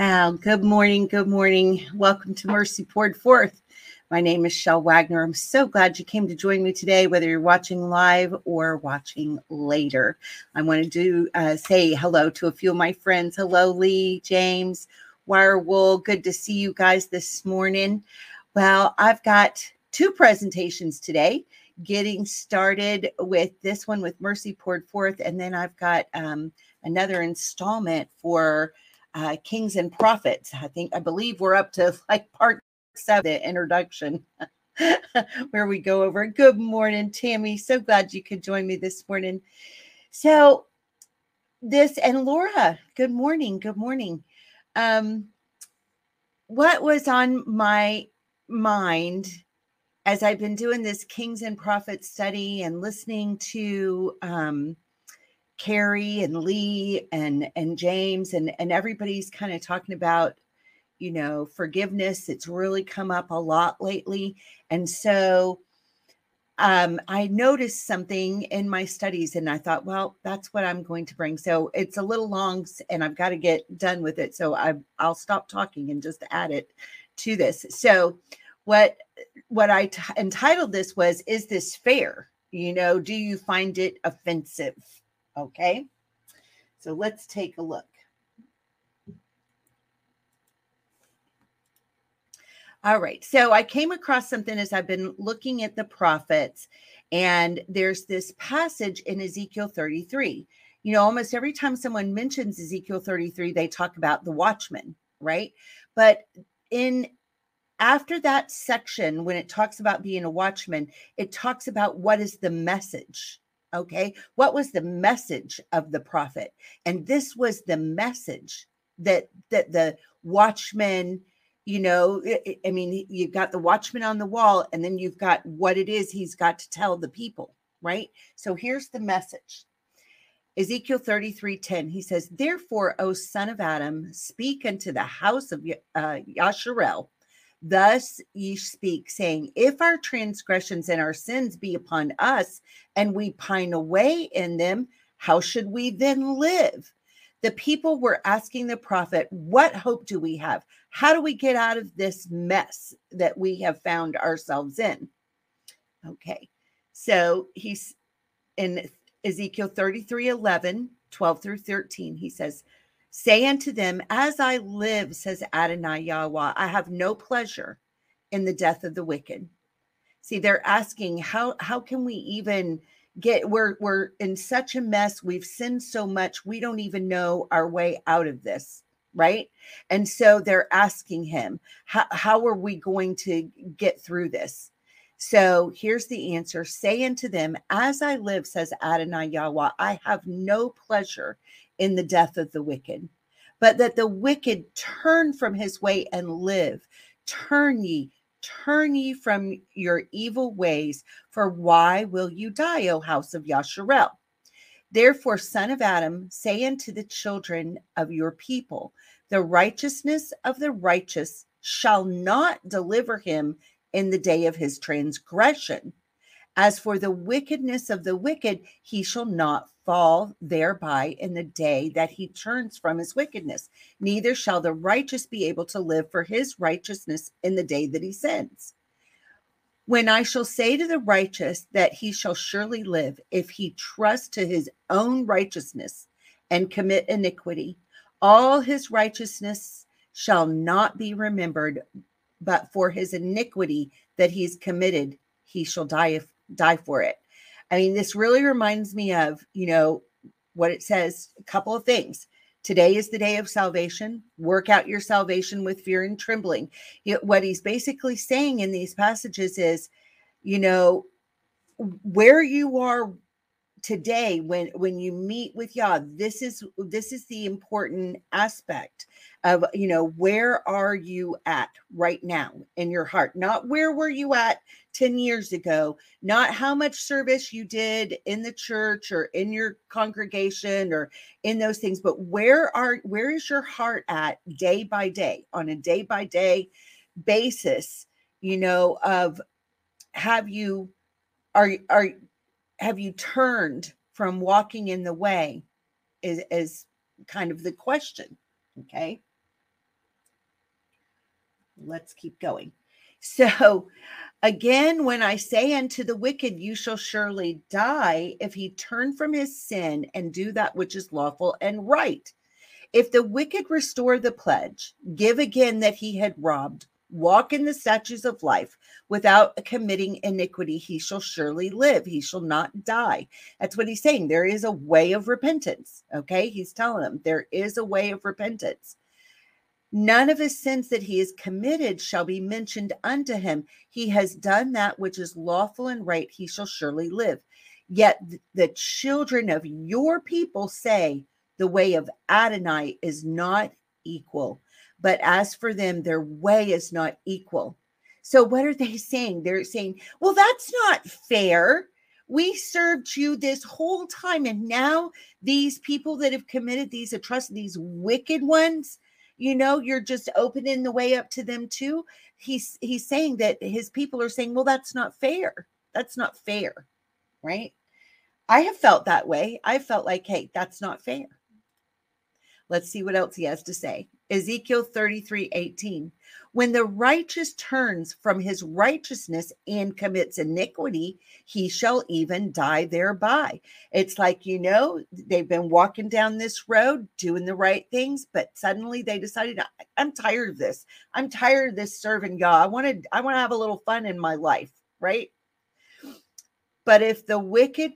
Good morning. Welcome to Mercy Poured Forth. My name is Chelle Wagner. I'm so glad you came to join me today, whether you're watching live or watching later. I want to say hello to a few of my friends. Hello, Lee, James, Wirewool. Good to see you guys this morning. Well, I've got two presentations today, getting started with this one with Mercy Poured Forth, and then I've got another installment for Kings and Prophets. I believe we're up to like part 7, the introduction, where we go over. Good morning, Tammy. So glad you could join me this morning. So this, and Laura, good morning. Good morning. What was on my mind as I've been doing this Kings and Prophets study and listening to, Carrie and Lee and James and everybody's kind of talking about, you know, forgiveness. It's really come up a lot lately. And so I noticed something in my studies and I thought, well, that's what I'm going to bring. So it's a little long and I've got to get done with it. So I'll stop talking and just add it to this. So what I entitled this was, is this fair? You know, do you find it offensive? Okay, so let's take a look. All right, so I came across something as I've been looking at the prophets, and there's this passage in Ezekiel 33. You know, almost every time someone mentions Ezekiel 33, they talk about the watchman, right? But after that section, when it talks about being a watchman, it talks about what is the message. Okay, what was the message of the prophet? And this was the message that the watchman, you know, I mean, you've got the watchman on the wall, and then you've got what it is he's got to tell the people, right? So here's the message. Ezekiel 33:10, he says, "Therefore, O son of Adam, speak unto the house of Yasharel. Thus ye speak, saying, if our transgressions and our sins be upon us, and we pine away in them, how should we then live?" The people were asking the prophet, what hope do we have? How do we get out of this mess that we have found ourselves in? Okay, so he's in Ezekiel 33:11, 12 through 13, he says, "Say unto them, as I live, says Adonai Yahweh, I have no pleasure in the death of the wicked." See, they're asking, how can we even get, we're in such a mess. We've sinned so much. We don't even know our way out of this, right? And so they're asking him, how are we going to get through this? So here's the answer. "Say unto them, as I live, says Adonai Yahweh, I have no pleasure in the death of the wicked, but that the wicked turn from his way and live. Turn ye from your evil ways, for why will you die, O house of Yasharel? Therefore, son of Adam, say unto the children of your people, the righteousness of the righteous shall not deliver him in the day of his transgression. As for the wickedness of the wicked, he shall not fall thereby in the day that he turns from his wickedness. Neither shall the righteous be able to live for his righteousness in the day that he sins. When I shall say to the righteous that he shall surely live, if he trust to his own righteousness and commit iniquity, all his righteousness shall not be remembered, but for his iniquity that he's committed, he shall die for it." I mean, this really reminds me of, you know, what it says, a couple of things. Today is the day of salvation. Work out your salvation with fear and trembling. What he's basically saying in these passages is, you know, where you are today, when you meet with Yah, this is the important aspect of, you know, where are you at right now in your heart? Not where were you at 10 years ago, not how much service you did in the church or in your congregation or in those things, but where is your heart at day by day, on a day by day basis, you know, of have you turned from walking in the way is kind of the question. Okay. let's keep going. So again, when I say unto the wicked, you shall surely die if he turn from his sin and do that which is lawful and right. If the wicked restore the pledge, give again that he had robbed, walk in the statutes of life without committing iniquity, he shall surely live. He shall not die. That's what he's saying. There is a way of repentance. Okay. He's telling them there is a way of repentance. None of his sins that he has committed shall be mentioned unto him. He has done that which is lawful and right. He shall surely live. Yet the children of your people say the way of Adonai is not equal. But as for them, their way is not equal. So what are they saying? They're saying, well, that's not fair. We served you this whole time. And now these people that have committed these atrocities, these wicked ones, you know, you're just opening the way up to them too. He's saying that his people are saying, well, that's not fair. That's not fair, right? I have felt that way. I felt like, hey, that's not fair. Let's see what else he has to say. Ezekiel 33:18. When the righteous turns from his righteousness and commits iniquity, he shall even die thereby. It's like, you know, they've been walking down this road, doing the right things, but suddenly they decided, I'm tired of this. I'm tired of this serving God. I want to have a little fun in my life, right? But if the wicked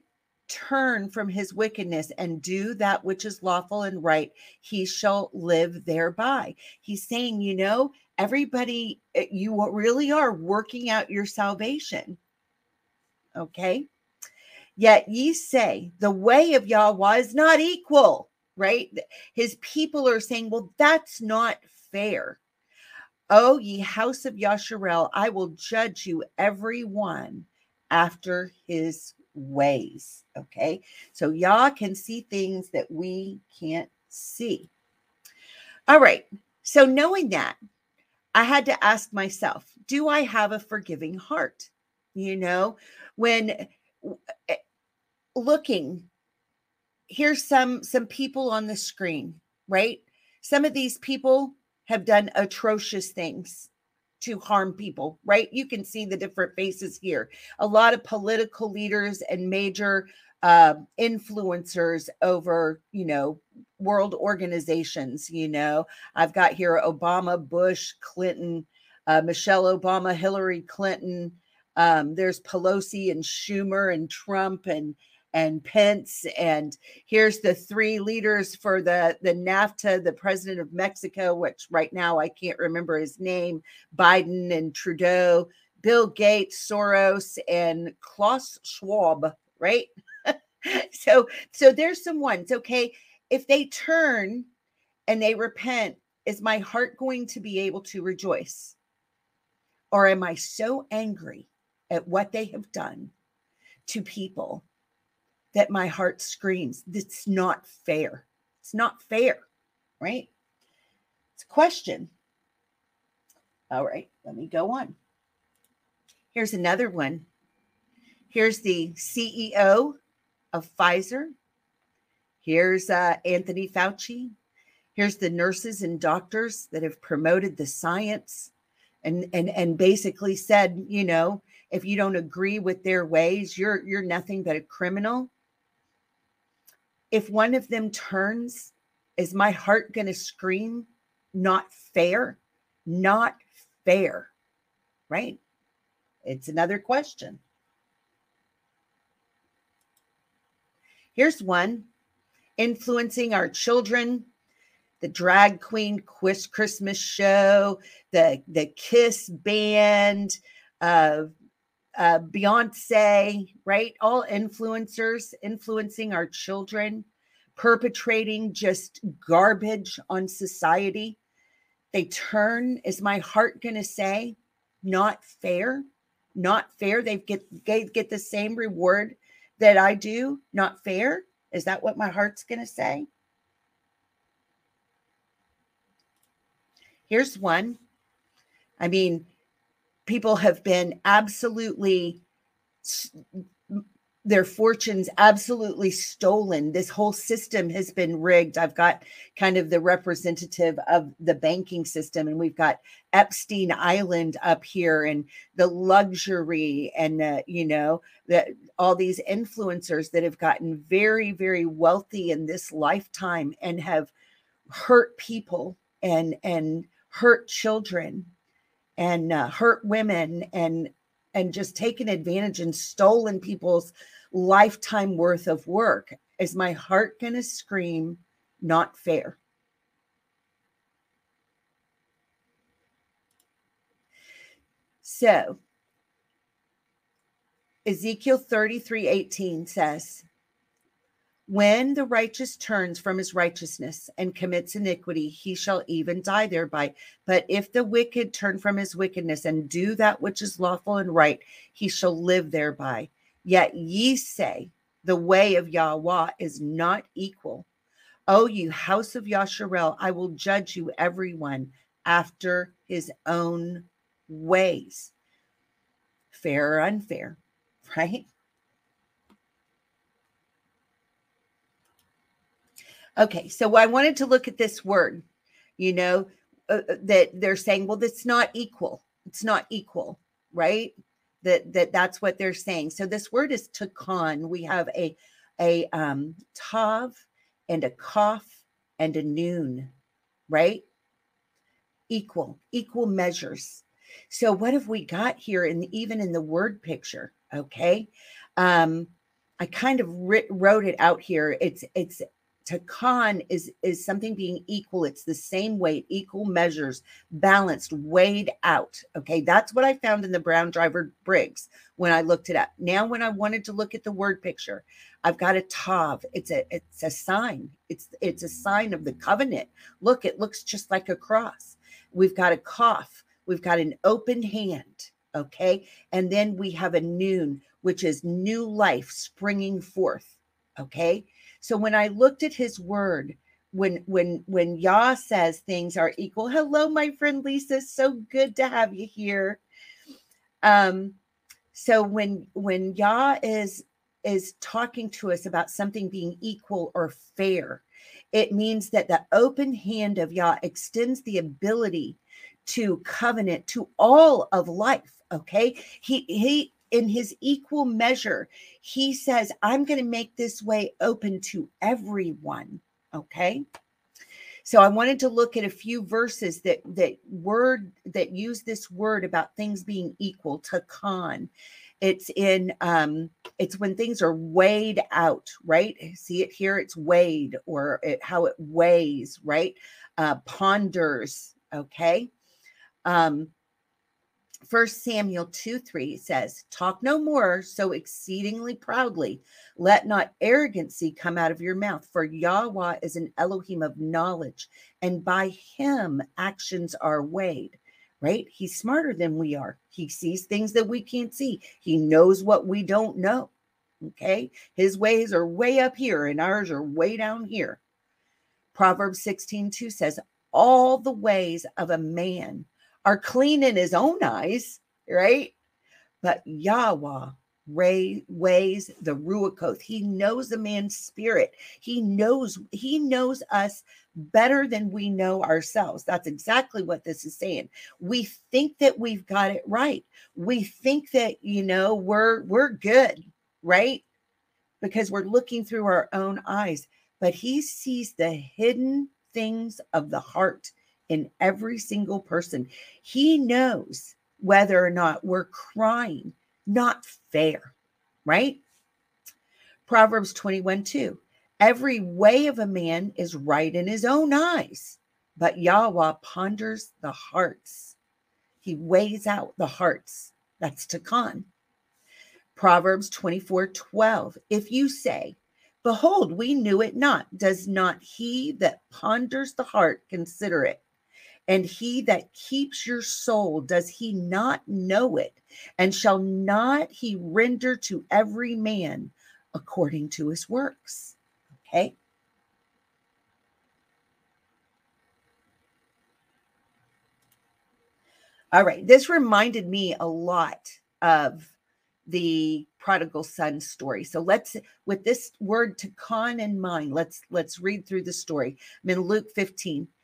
turn from his wickedness and do that which is lawful and right, he shall live thereby. He's saying, you know, everybody, you really are working out your salvation. Okay. Yet ye say the way of Yahweh is not equal, right? His people are saying, well, that's not fair. O ye house of Yasharel, I will judge you every one after his ways. Okay. So Yah can see things that we can't see. All right. So knowing that, I had to ask myself, do I have a forgiving heart? You know, when looking, here's some people on the screen, right? Some of these people have done atrocious things to harm people, right? You can see the different faces here. A lot of political leaders and major influencers over, you know, world organizations. You know, I've got here Obama, Bush, Clinton, Michelle Obama, Hillary Clinton. There's Pelosi and Schumer and Trump and Pence. And here's the three leaders for the NAFTA, the president of Mexico, which right now I can't remember his name, Biden and Trudeau, Bill Gates, Soros, and Klaus Schwab, right? So there's some ones, okay? If they turn and they repent, is my heart going to be able to rejoice? Or am I so angry at what they have done to people that my heart screams, that's not fair. It's not fair, right? It's a question. All right, let me go on. Here's another one. Here's the CEO of Pfizer. Here's Anthony Fauci. Here's the nurses and doctors that have promoted the science and basically said, you know, if you don't agree with their ways, you're nothing but a criminal. If one of them turns, is my heart going to scream, not fair, not fair, right? It's another question. Here's one, influencing our children, the drag queen Christmas show, the Kiss band, Beyonce, right? All influencers influencing our children, perpetrating just garbage on society. They turn, is my heart going to say, not fair, not fair? They get the same reward that I do, not fair. Is that what my heart's going to say? Here's one. I mean, people have been absolutely their fortunes absolutely stolen. This whole system has been rigged. I've got kind of the representative of the banking system, and we've got Epstein Island up here, and the luxury, and all these influencers that have gotten very, very wealthy in this lifetime and have hurt people and hurt children and hurt women and just taken advantage and stolen people's lifetime worth of work. Is my heart going to scream, not fair? So Ezekiel 33:18 says, when the righteous turns from his righteousness and commits iniquity, he shall even die thereby. But if the wicked turn from his wickedness and do that which is lawful and right, he shall live thereby. Yet ye say, the way of Yahweh is not equal. O you house of Yasharel, I will judge you everyone after his own ways. Fair or unfair, right? Okay, so I wanted to look at this word, that they're saying, well, that's not equal. It's not equal, right? That's what they're saying. So this word is takan. We have a tav and a kaf and a noon, right? Equal measures. So what have we got here even in the word picture? Okay, I kind of wrote it out here. It's takan is something being equal. It's the same weight, equal measures, balanced, weighed out. Okay, that's what I found in the Brown Driver Briggs when I looked it up. Now, when I wanted to look at the word picture, I've got a tav. It's a sign. It's a sign of the covenant. Look, it looks just like a cross. We've got a kaf. We've got an open hand. Okay, and then we have a noon, which is new life springing forth. Okay. So when I looked at his word, when Yah says things are equal, hello, my friend Lisa, so good to have you here. So when Yah is talking to us about something being equal or fair, it means that the open hand of Yah extends the ability to covenant to all of life. Okay, he in his equal measure, he says, I'm going to make this way open to everyone. Okay. So I wanted to look at a few verses that use this word about things being equal, takan. It's in, it's when things are weighed out, right? See it here. It's weighed, or how it weighs, right? Ponders. Okay. 1 Samuel 2:3 says, talk no more so exceedingly proudly. Let not arrogancy come out of your mouth, for Yahweh is an Elohim of knowledge, and by him actions are weighed, right? He's smarter than we are. He sees things that we can't see. He knows what we don't know, okay? His ways are way up here, and ours are way down here. Proverbs 16:2 says, all the ways of a man are clean in his own eyes, right? But Yahweh weighs the Ruikoth. He knows the man's spirit. He knows us better than we know ourselves. That's exactly what this is saying. We think that we've got it right. We think that, we're good, right? Because we're looking through our own eyes. But he sees the hidden things of the heart in every single person. He knows whether or not we're crying, not fair, right? Proverbs 21:2, every way of a man is right in his own eyes, but Yahweh ponders the hearts. He weighs out the hearts. That's takan. Proverbs 24:12, if you say, behold, we knew it not, does not he that ponders the heart consider it? And he that keeps your soul, does he not know it? And shall not he render to every man according to his works? Okay. All right. This reminded me a lot of the prodigal son story. So let's, with this word takan in mind, let's read through the story. I'm in Luke 15.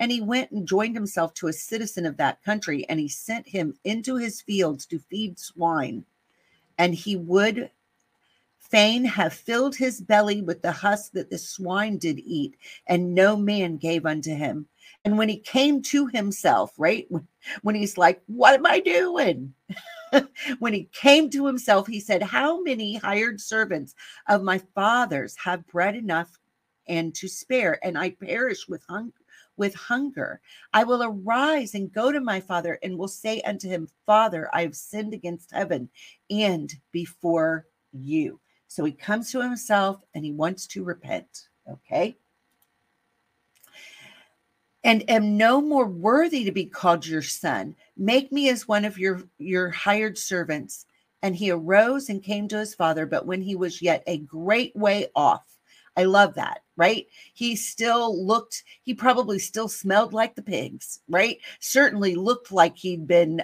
And he went and joined himself to a citizen of that country, and he sent him into his fields to feed swine. And he would fain have filled his belly with the husk that the swine did eat, and no man gave unto him. And when he came to himself, right, when he's like, what am I doing? When he came to himself, he said, how many hired servants of my father's have bread enough and to spare, and I perish with hunger? I will arise and go to my father and will say unto him, Father, I have sinned against heaven and before you. So he comes to himself and he wants to repent. Okay. And am no more worthy to be called your son. Make me as one of your hired servants. And he arose and came to his father, but when he was yet a great way off, I love that, right? He still looked, he probably still smelled like the pigs, right? Certainly looked like he'd been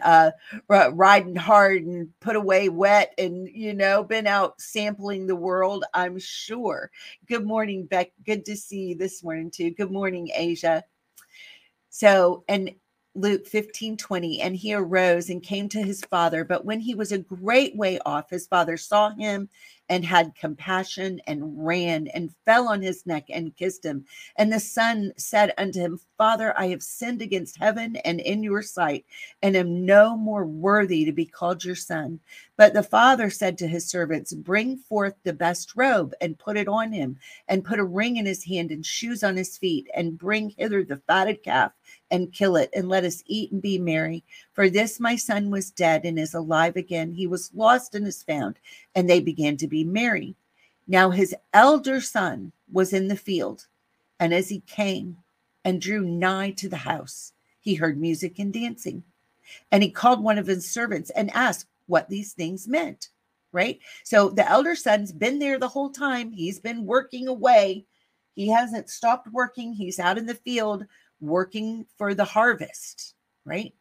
riding hard and put away wet and, you know, been out sampling the world, I'm sure. Good morning, Beck. Good to see you this morning too. Good morning, Asia. So, and Luke 15:20, and he arose and came to his father, but when he was a great way off, his father saw him and had compassion and ran and fell on his neck and kissed him. And the son said unto him, Father, I have sinned against heaven and in your sight, and am no more worthy to be called your son. But the father said to his servants, bring forth the best robe and put it on him, and put a ring in his hand and shoes on his feet, and bring hither the fatted calf and kill it, and let us eat and be merry. For this my son was dead and is alive again. He was lost and is found. And they began to be merry. Now his elder son was in the field, and as he came and drew nigh to the house, he heard music and dancing. And he called one of his servants and asked what these things meant, right? So the elder son's been there the whole time. He's been working away. He hasn't stopped working. He's out in the field working for the harvest, right?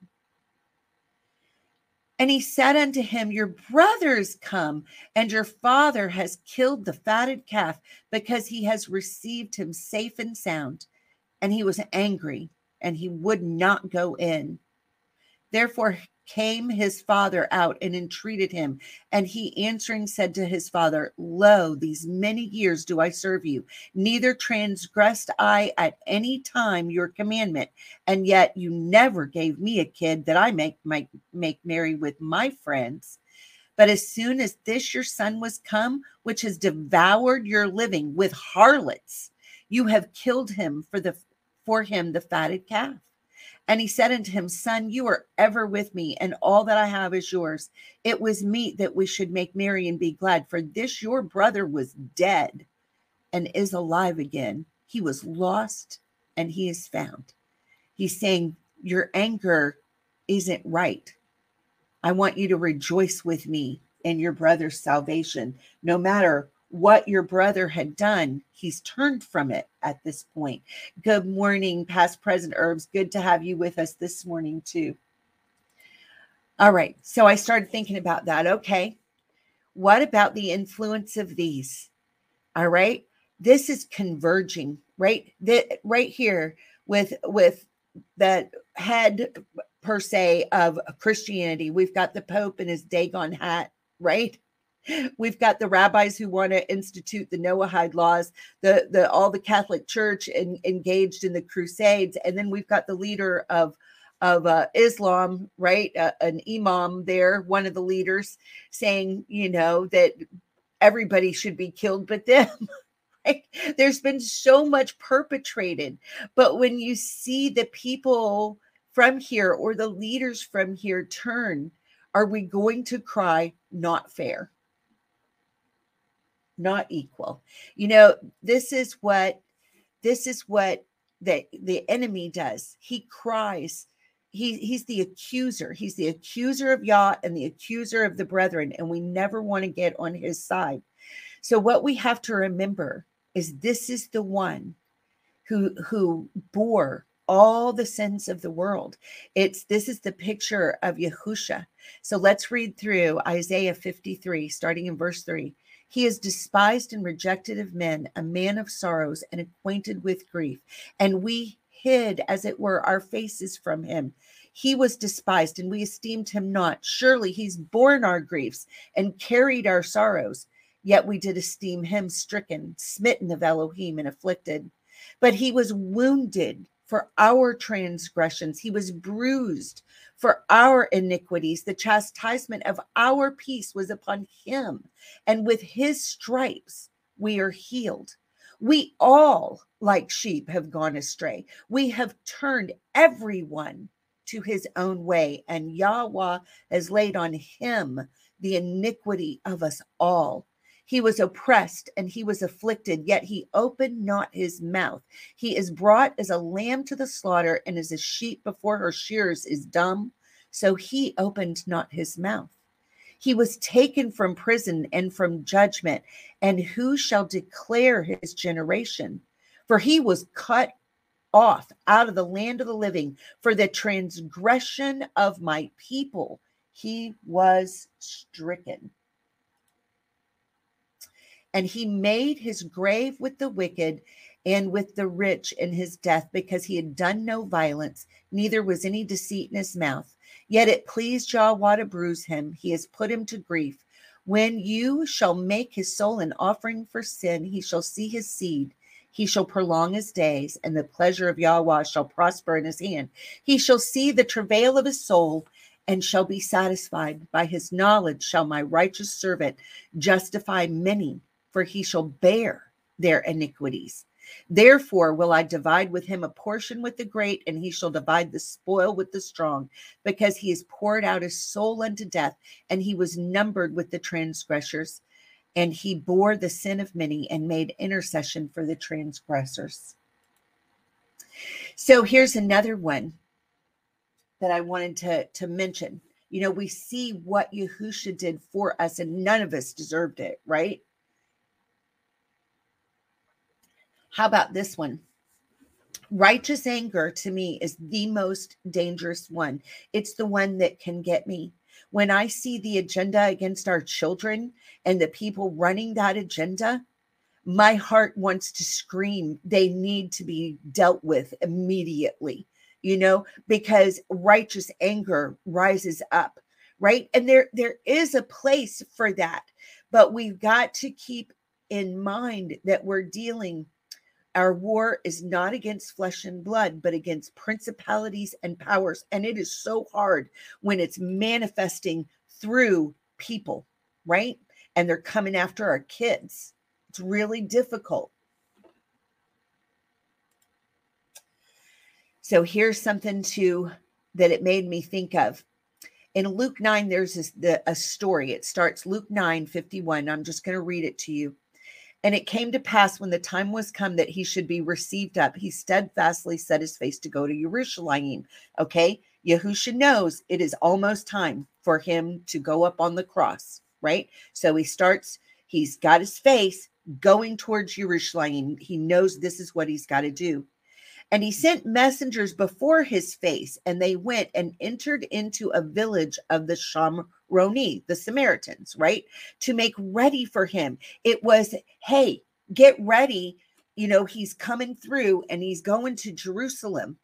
And he said unto him, your brothers come, and your father has killed the fatted calf, because he has received him safe and sound. And he was angry, and he would not go in. Therefore came his father out and entreated him. And he answering said to his father, lo, these many years do I serve you, neither transgressed I at any time your commandment, and yet you never gave me a kid that I make merry with my friends. But as soon as this your son was come, which has devoured your living with harlots, you have killed him for him the fatted calf. And he said unto him, son, you are ever with me, and all that I have is yours. It was meet that we should make merry and be glad, for this your brother was dead and is alive again. He was lost and he is found. He's saying, your anger isn't right. I want you to rejoice with me in your brother's salvation. No matter what your brother had done, he's turned from it at this point. Good morning, Past Present Herbs. Good to have you with us this morning too. All right. So I started thinking about that. Okay. What about the influence of these? All right. This is converging, right? Right here with the head per se of Christianity. We've got the Pope in his Dagon hat, right? We've got the rabbis who want to institute the Noahide laws, all the Catholic Church engaged in the Crusades. And then we've got the leader of Islam, right? An imam there, one of the leaders saying, you know, that everybody should be killed but them. Right? There's been so much perpetrated. But when you see the people from here or the leaders from here turn, are we going to cry, not fair? not equal. You know, this is what the enemy does. He cries. He's the accuser. He's the accuser of Yah and the accuser of the brethren. And we never want to get on his side. So what we have to remember is this is the one who bore all the sins of the world. This is the picture of Yahusha. So let's read through Isaiah 53, starting in verse 3. He is despised and rejected of men, a man of sorrows and acquainted with grief. And we hid, as it were, our faces from him. He was despised and we esteemed him not. Surely he's borne our griefs and carried our sorrows. Yet we did esteem him stricken, smitten of Elohim, and afflicted. But he was wounded for our transgressions. He was bruised for our iniquities. The chastisement of our peace was upon him, and with his stripes we are healed. We all, like sheep, have gone astray. We have turned everyone to his own way, and Yahweh has laid on him the iniquity of us all. He was oppressed and he was afflicted, yet he opened not his mouth. He is brought as a lamb to the slaughter, and as a sheep before her shearers is dumb, so he opened not his mouth. He was taken from prison and from judgment, and who shall declare his generation? For he was cut off out of the land of the living. For the transgression of my people he was stricken. And he made his grave with the wicked and with the rich in his death, because he had done no violence, neither was any deceit in his mouth. Yet it pleased Yahweh to bruise him. He has put him to grief. When you shall make his soul an offering for sin, he shall see his seed. He shall prolong his days, and the pleasure of Yahweh shall prosper in his hand. He shall see the travail of his soul, and shall be satisfied. By his knowledge shall my righteous servant justify many, for he shall bear their iniquities. Therefore will I divide with him a portion with the great, and he shall divide the spoil with the strong, because he has poured out his soul unto death, and he was numbered with the transgressors, and he bore the sin of many and made intercession for the transgressors. So here's another one that I wanted to mention. You know, we see what Yahusha did for us, and none of us deserved it, right? How about this one? Righteous anger, to me, is the most dangerous one. It's the one that can get me. When I see the agenda against our children and the people running that agenda, my heart wants to scream. They need to be dealt with immediately, you know, because righteous anger rises up, right? And there is a place for that, but we've got to keep in mind that we're dealing. Our war is not against flesh and blood, but against principalities and powers. And it is so hard when it's manifesting through people, right? And they're coming after our kids. It's really difficult. So here's something that it made me think of. In Luke 9, there's a story. It starts Luke 9:51. I'm just going to read it to you. And it came to pass when the time was come that he should be received up, he steadfastly set his face to go to Yerushalayim. Okay, Yahusha knows it is almost time for him to go up on the cross, right? So he's got his face going towards Yerushalayim. He knows this is what he's got to do. And he sent messengers before his face, and they went and entered into a village of the Shomronim, the Samaritans, right? To make ready for him. It was, hey, get ready. You know, he's coming through and he's going to Jerusalem.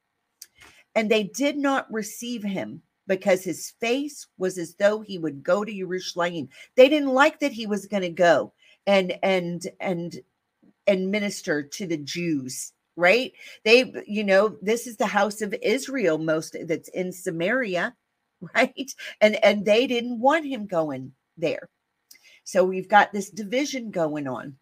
And they did not receive him, because his face was as though he would go to Jerusalem. They didn't like that he was going to go and minister to the Jews. Right? They, you know, this is the house of Israel, most that's in Samaria, right? And they didn't want him going there. So we've got this division going on.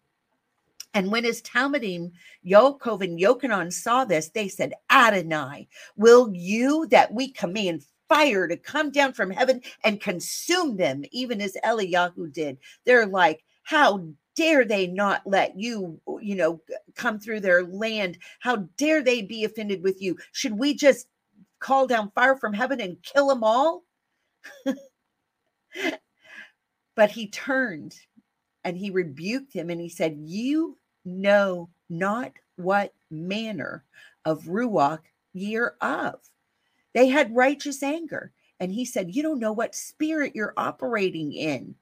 And when his Talmudim, Yokov and Yochanan, saw this, they said, Adonai, will you that we command fire to come down from heaven and consume them, even as Eliyahu did? They're like, how dare they not let you, you know, come through their land? How dare they be offended with you? Should we just call down fire from heaven and kill them all? But he turned and he rebuked him and he said, you know not what manner of Ruach ye're of. They had righteous anger. And he said, you don't know what spirit you're operating in.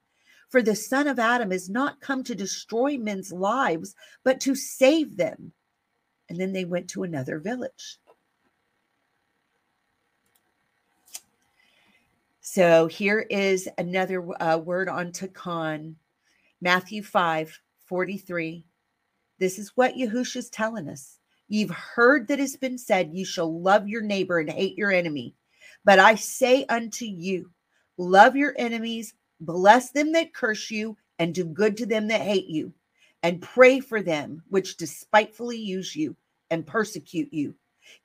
For the Son of Adam is not come to destroy men's lives, but to save them. And then they went to another village. So here is another word on takan, Matthew 5:43. This is what Yahusha's telling us. You've heard that it's been said, you shall love your neighbor and hate your enemy. But I say unto you, love your enemies, bless them that curse you, and do good to them that hate you, and pray for them which despitefully use you and persecute you,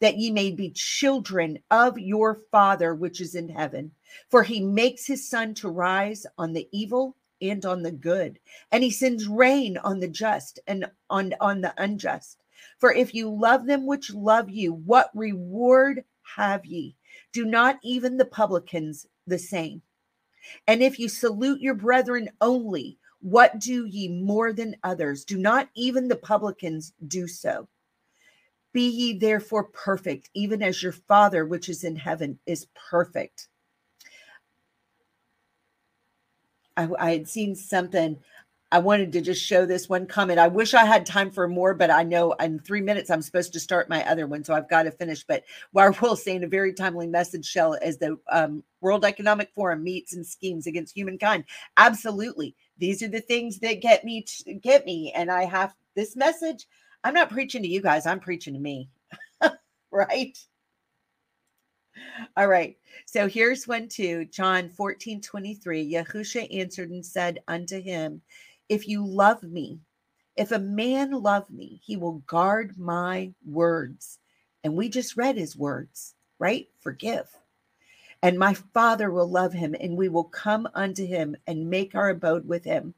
that ye may be children of your Father which is in heaven. For he makes his sun to rise on the evil and on the good, and he sends rain on the just and on the unjust. For if you love them which love you, what reward have ye? Do not even the publicans the same? And if you salute your brethren only, what do ye more than others? Do not even the publicans do so? Be ye therefore perfect, even as your Father which is in heaven is perfect. I had seen something. I wanted to just show this one comment. I wish I had time for more, but I know in 3 minutes I'm supposed to start my other one, so I've got to finish. But Warwill saying a very timely message, Chelle, as the World Economic Forum meets and schemes against humankind. Absolutely. These are the things that get me. And I have this message. I'm not preaching to you guys. I'm preaching to me. Right? All right. So here's one too. John 14:23. Yahusha answered and said unto him, if you love me, if a man love me, he will guard my words. And we just read his words, right? Forgive. And my Father will love him, and we will come unto him and make our abode with him.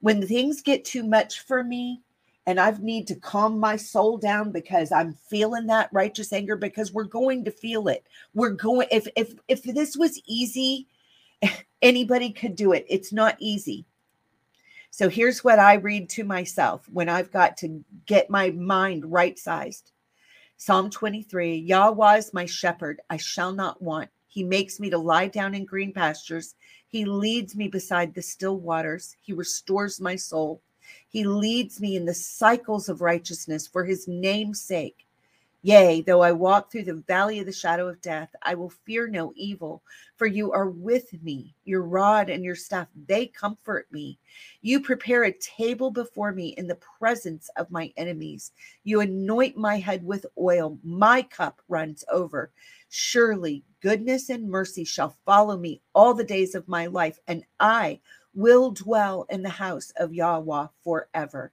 When things get too much for me, and I need to calm my soul down because I'm feeling that righteous anger, because we're going to feel it. We're going, if this was easy, anybody could do it. It's not easy. So here's what I read to myself when I've got to get my mind right-sized. Psalm 23, Yahweh is my shepherd, I shall not want. He makes me to lie down in green pastures. He leads me beside the still waters. He restores my soul. He leads me in the cycles of righteousness for his name's sake. Yea, though I walk through the valley of the shadow of death, I will fear no evil, for you are with me. Your rod and your staff, they comfort me. You prepare a table before me in the presence of my enemies. You anoint my head with oil. My cup runs over. Surely goodness and mercy shall follow me all the days of my life, and I will dwell in the house of Yahweh forever.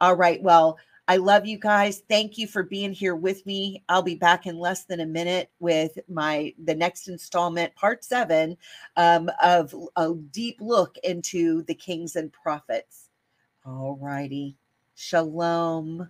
All right, well, I love you guys. Thank you for being here with me. I'll be back in less than a minute with the next installment, part 7, of a deep look into the Kings and Prophets. All righty. Shalom.